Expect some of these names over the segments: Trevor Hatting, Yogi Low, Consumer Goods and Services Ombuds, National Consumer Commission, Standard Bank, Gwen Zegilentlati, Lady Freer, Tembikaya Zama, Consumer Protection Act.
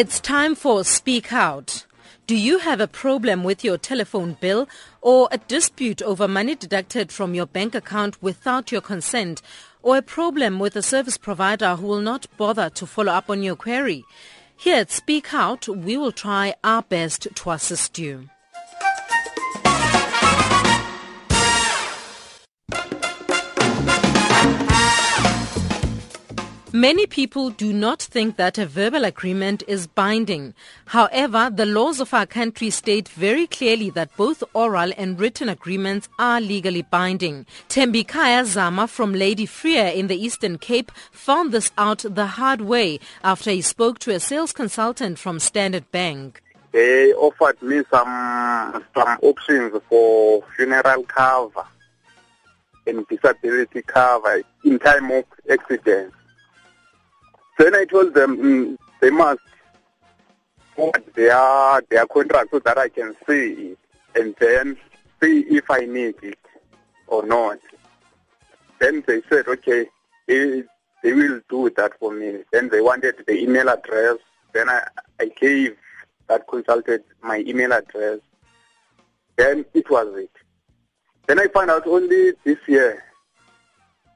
It's time for Speak Out. Do you have a problem with your telephone bill or a dispute over money deducted from your bank account without your consent, or a problem with a service provider who will not bother to follow up on your query? Here at Speak Out, we will try our best to assist you. Many people do not think that a verbal agreement is binding. However, the laws of our country state very clearly that both oral and written agreements are legally binding. Tembikaya Zama from Lady Freer in the Eastern Cape found this out the hard way after he spoke to a sales consultant from Standard Bank. They offered me some options for funeral cover and disability cover in time of accident. Then I told them they must forward their contract so that I can see it and then see if I need it or not. Then they said, okay, they will do that for me. Then they wanted the email address. Then I gave that consultant my email address. Then it was it. Then I found out only this year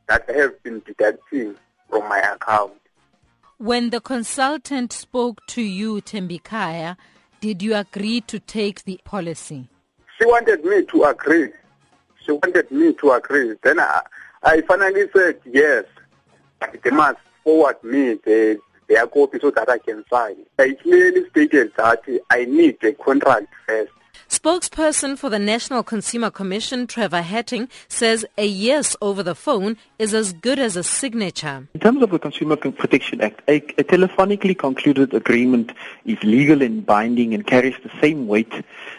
that I have been deducting from my account. When the consultant spoke to you, Tembikaya, did you agree to take the policy? She wanted me to agree. Then I finally said yes. They must forward me their copy so that I can sign. I clearly stated that I need the contract first. Spokesperson for the National Consumer Commission, Trevor Hatting, says a yes over the phone is as good as a signature. In terms of the Consumer Protection Act, a telephonically concluded agreement is legal and binding and carries the same weight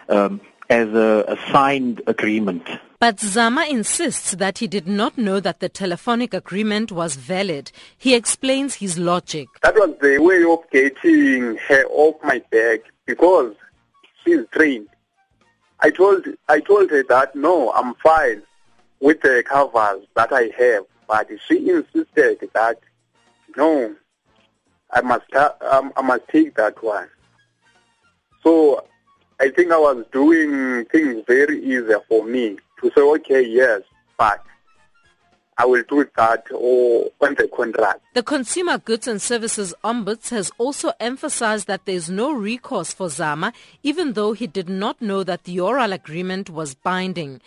as a signed agreement. But Zama insists that he did not know that the telephonic agreement was valid. He explains his logic. That was the way of getting her off my back because she's trained. I told her that, no, I'm fine with the covers that I have. But she insisted that, no, I must take that one. So I think I was doing things very easy for me to say, okay, yes, but I will do that or on the contract. The Consumer Goods and Services Ombuds has also emphasized that there is no recourse for Zama, even though he did not know that the oral agreement was binding.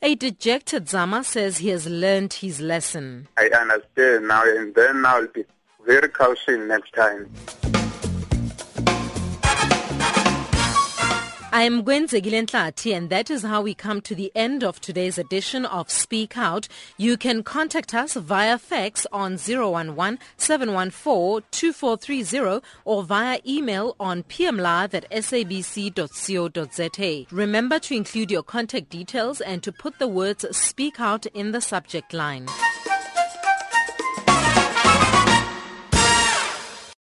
A dejected Zama says he has learned his lesson. I understand now, and then I'll be very cautious next time. I am Gwen Zegilentlati, and that is how we come to the end of today's edition of Speak Out. You can contact us via fax on 011-714-2430 or via email on pmlive@sabc.co.za. Remember to include your contact details and to put the words Speak Out in the subject line.